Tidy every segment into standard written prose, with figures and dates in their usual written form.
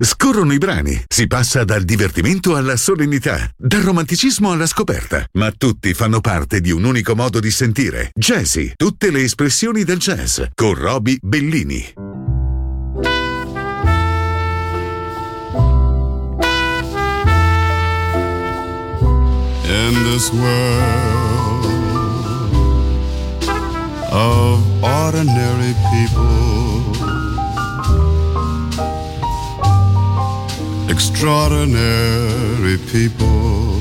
Scorrono i brani, si passa dal divertimento alla solennità, dal romanticismo alla scoperta, ma tutti fanno parte di un unico modo di sentire. Jazzy, tutte le espressioni del jazz, con Roby Bellini. In this world of ordinary people, extraordinary people,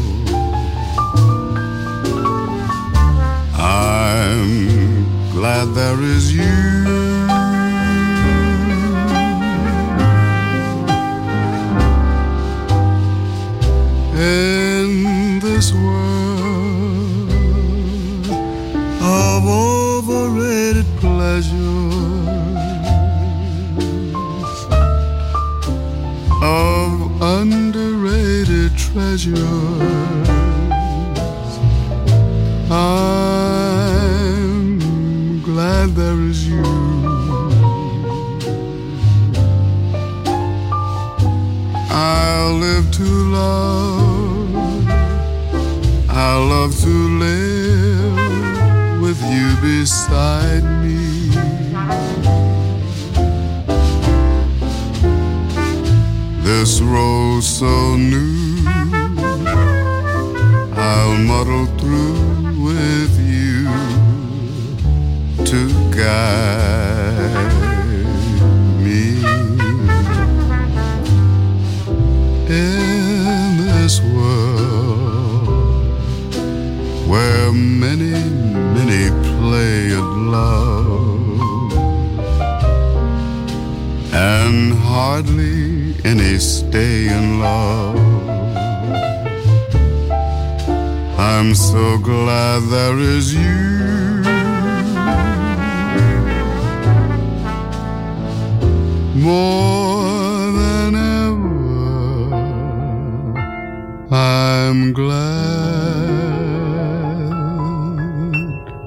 I'm glad there is you. In this world of overrated pleasures, of underrated treasures, I'm glad there is you. I'll live to love, I love to live with you beside me. This road so new, I'll muddle through with you to guide me. In this world where many, many play at love, and hardly any stay in love, I'm so glad there is you. More than ever, I'm glad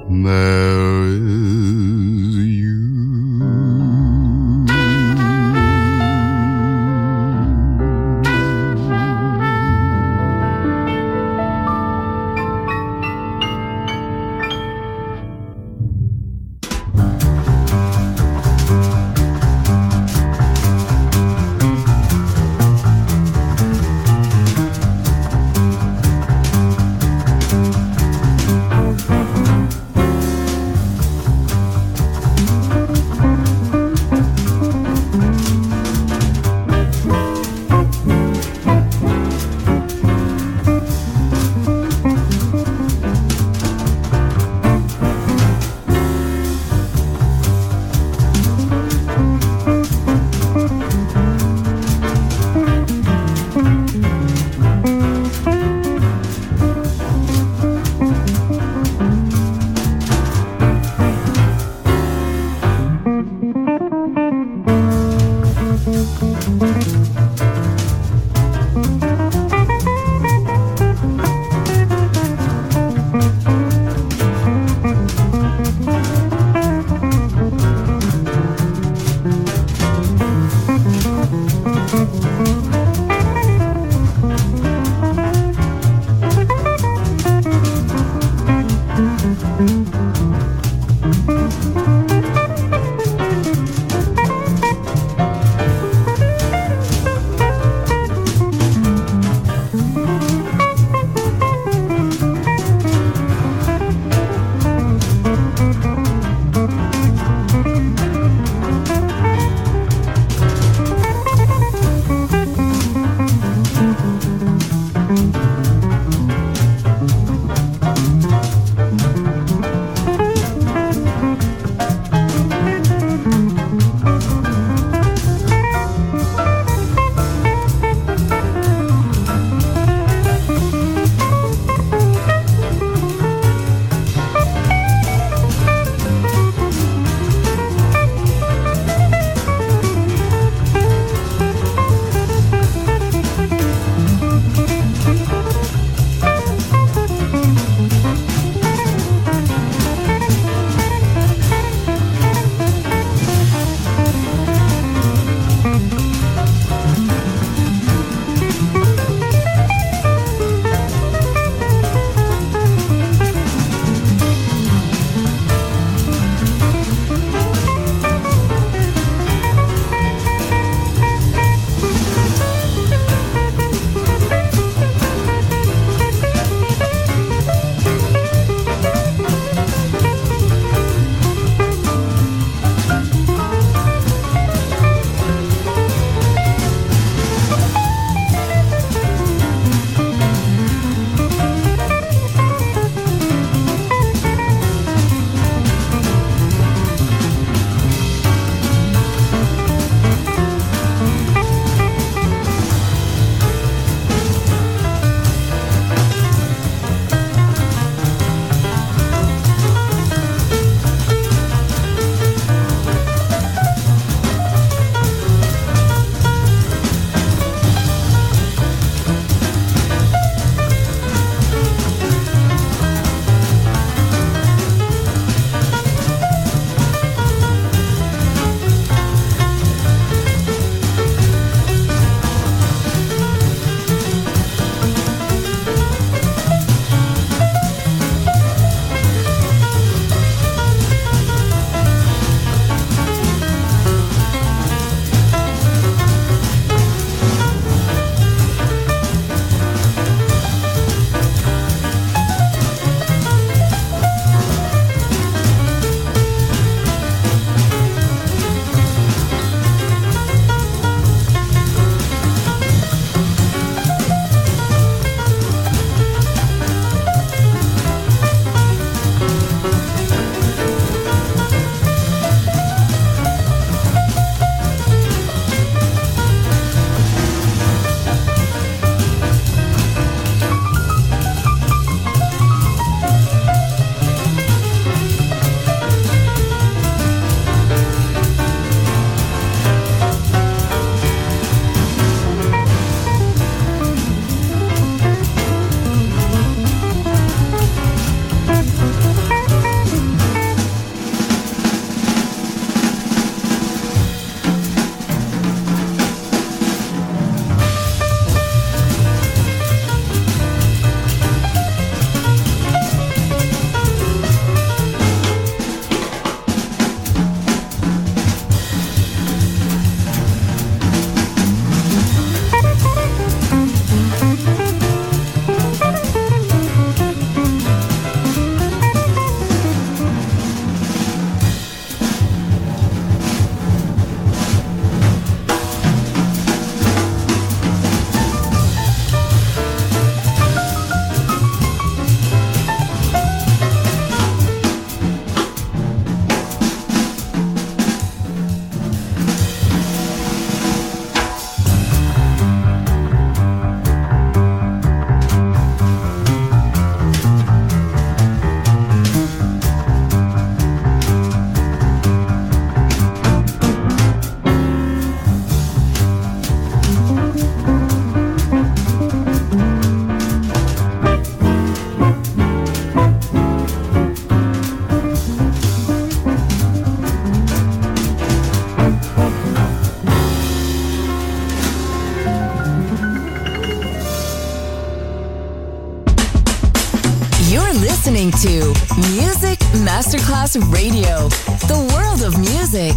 there is you. listening to Music Masterclass Radio, the world of music.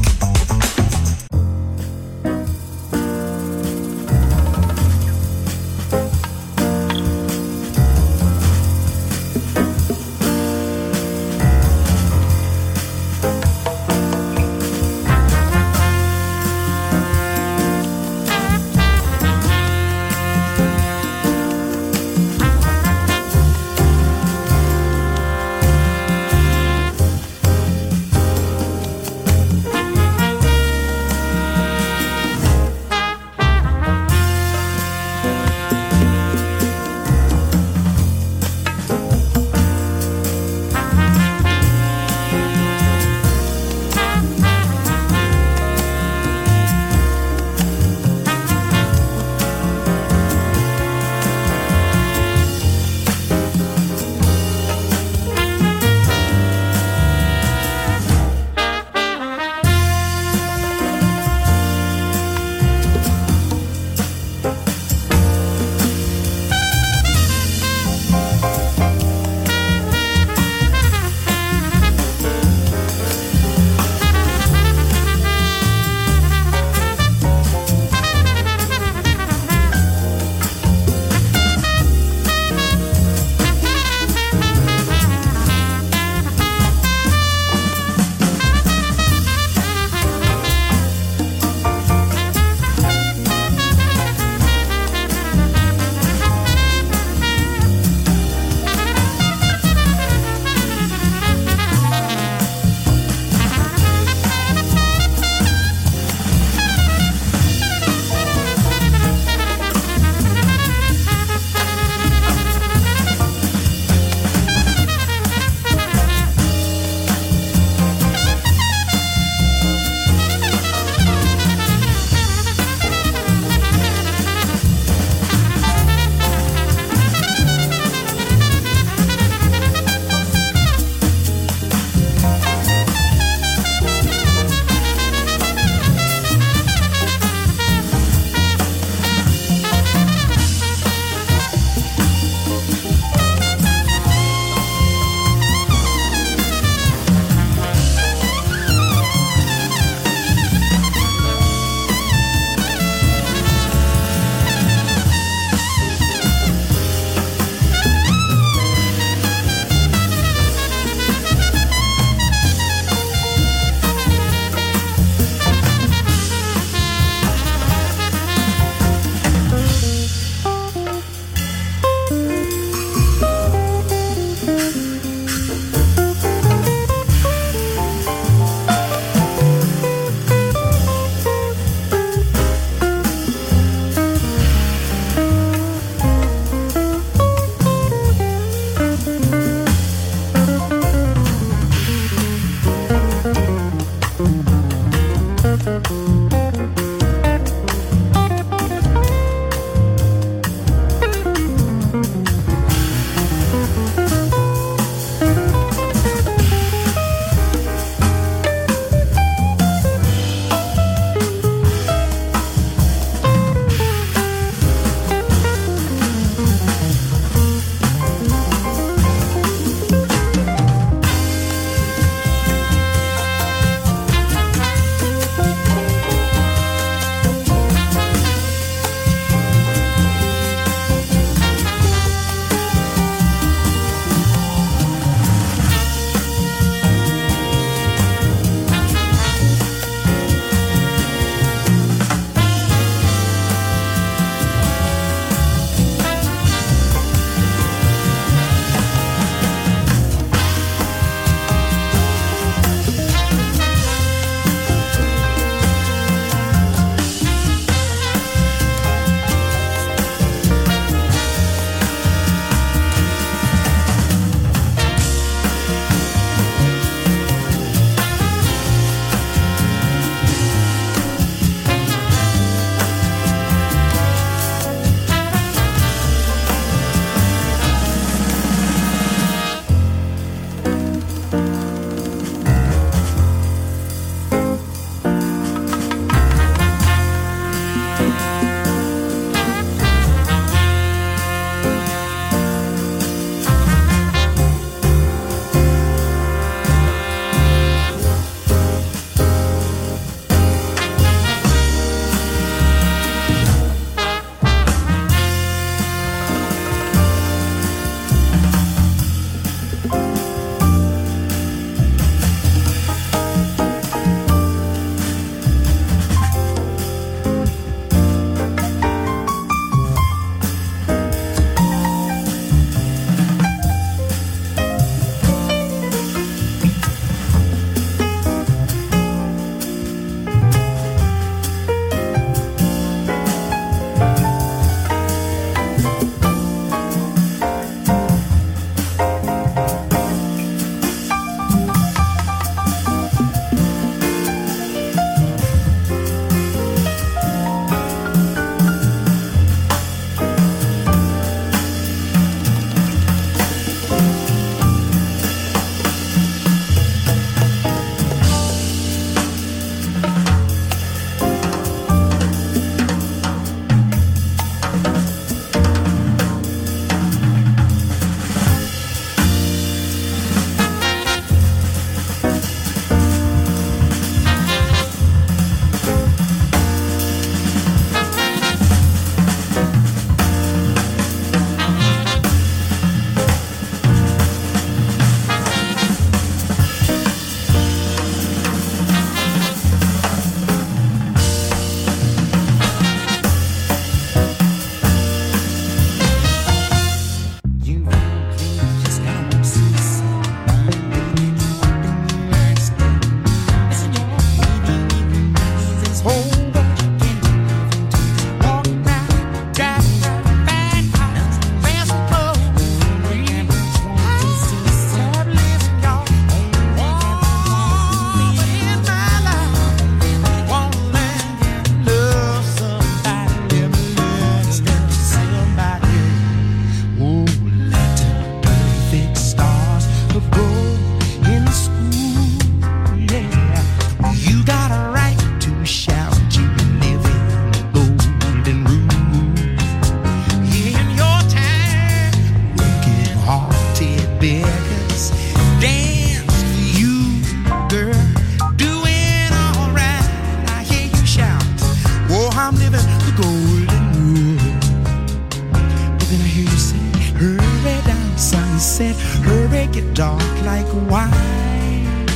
the golden rule. But then I hear you say, hurry down, sunset, hurry, get dark like wine.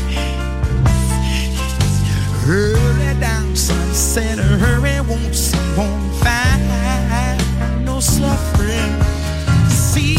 Hurry down, sunset, hurry, won't see, won't find no suffering. See.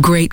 Great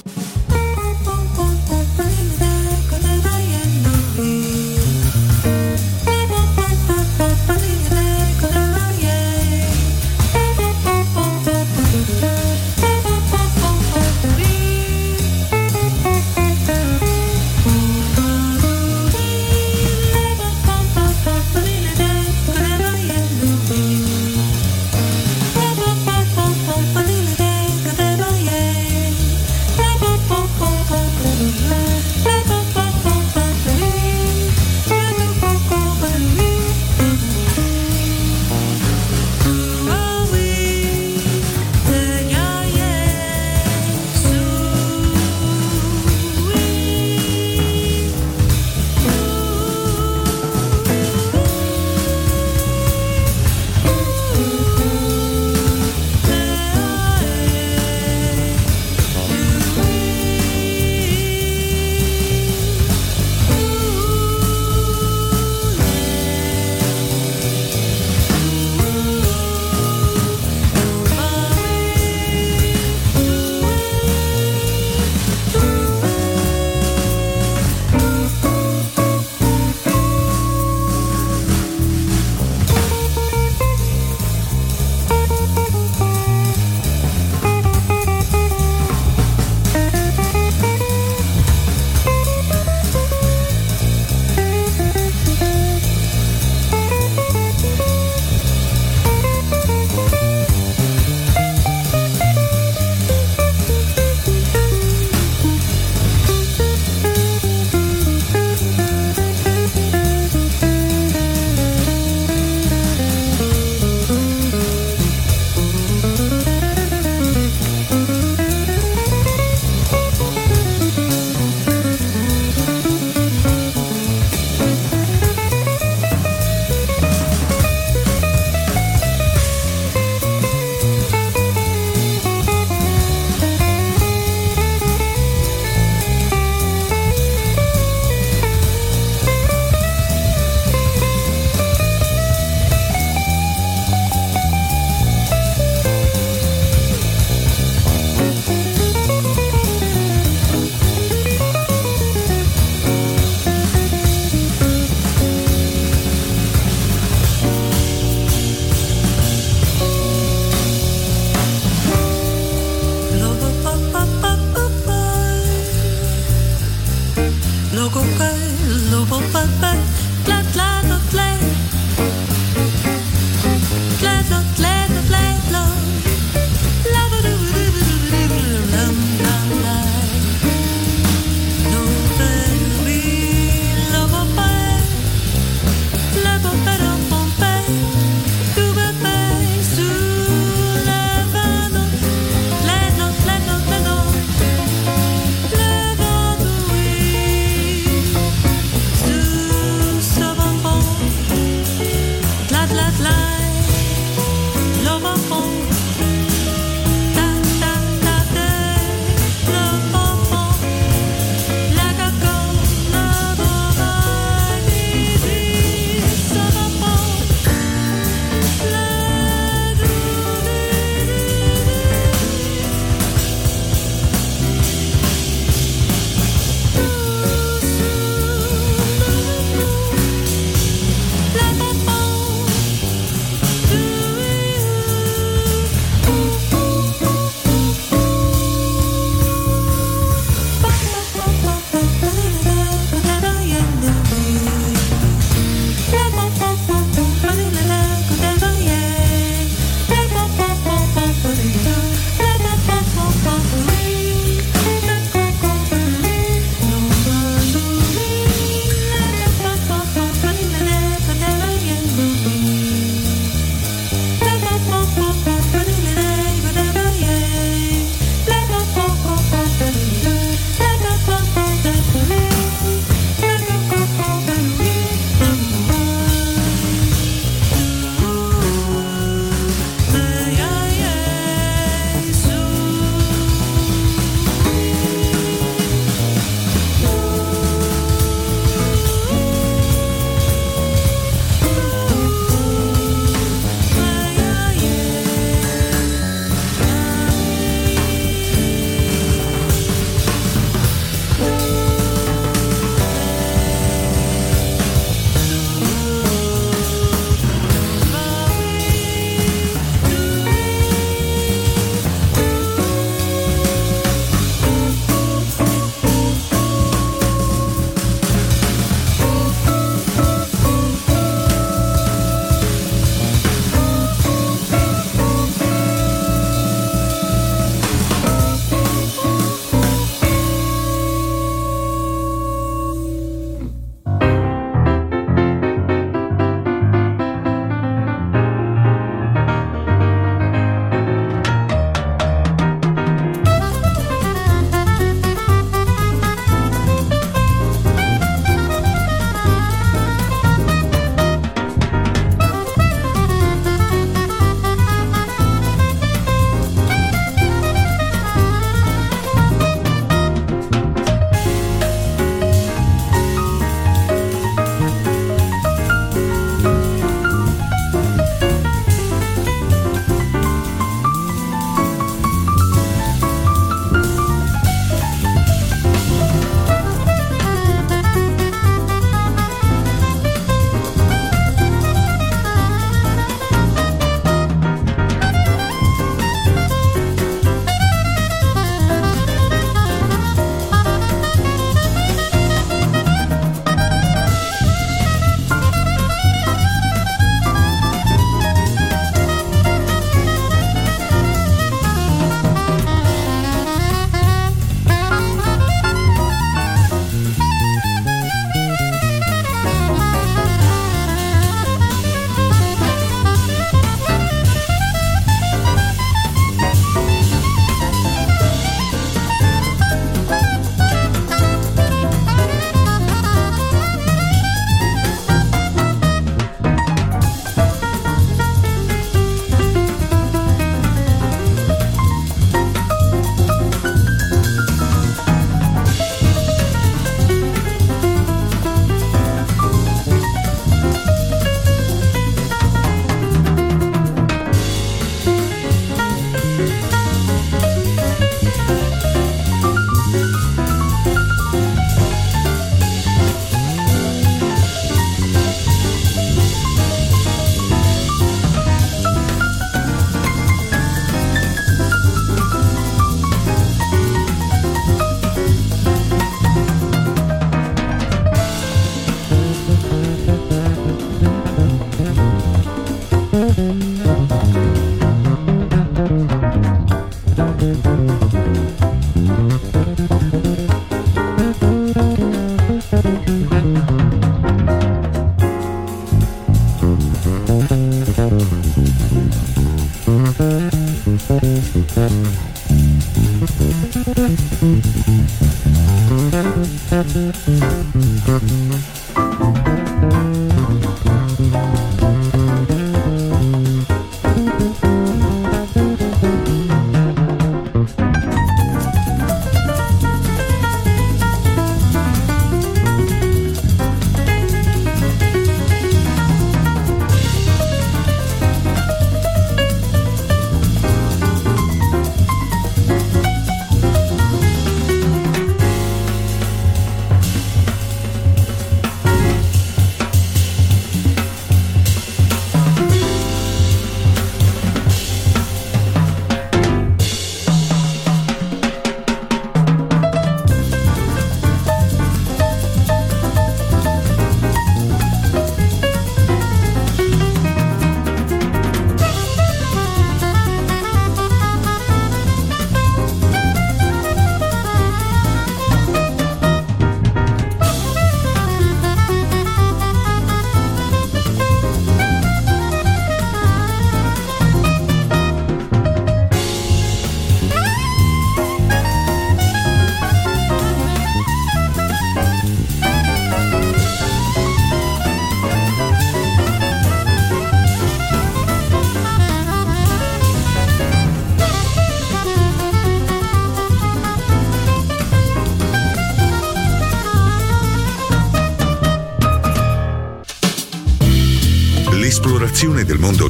L'esplorazione del mondo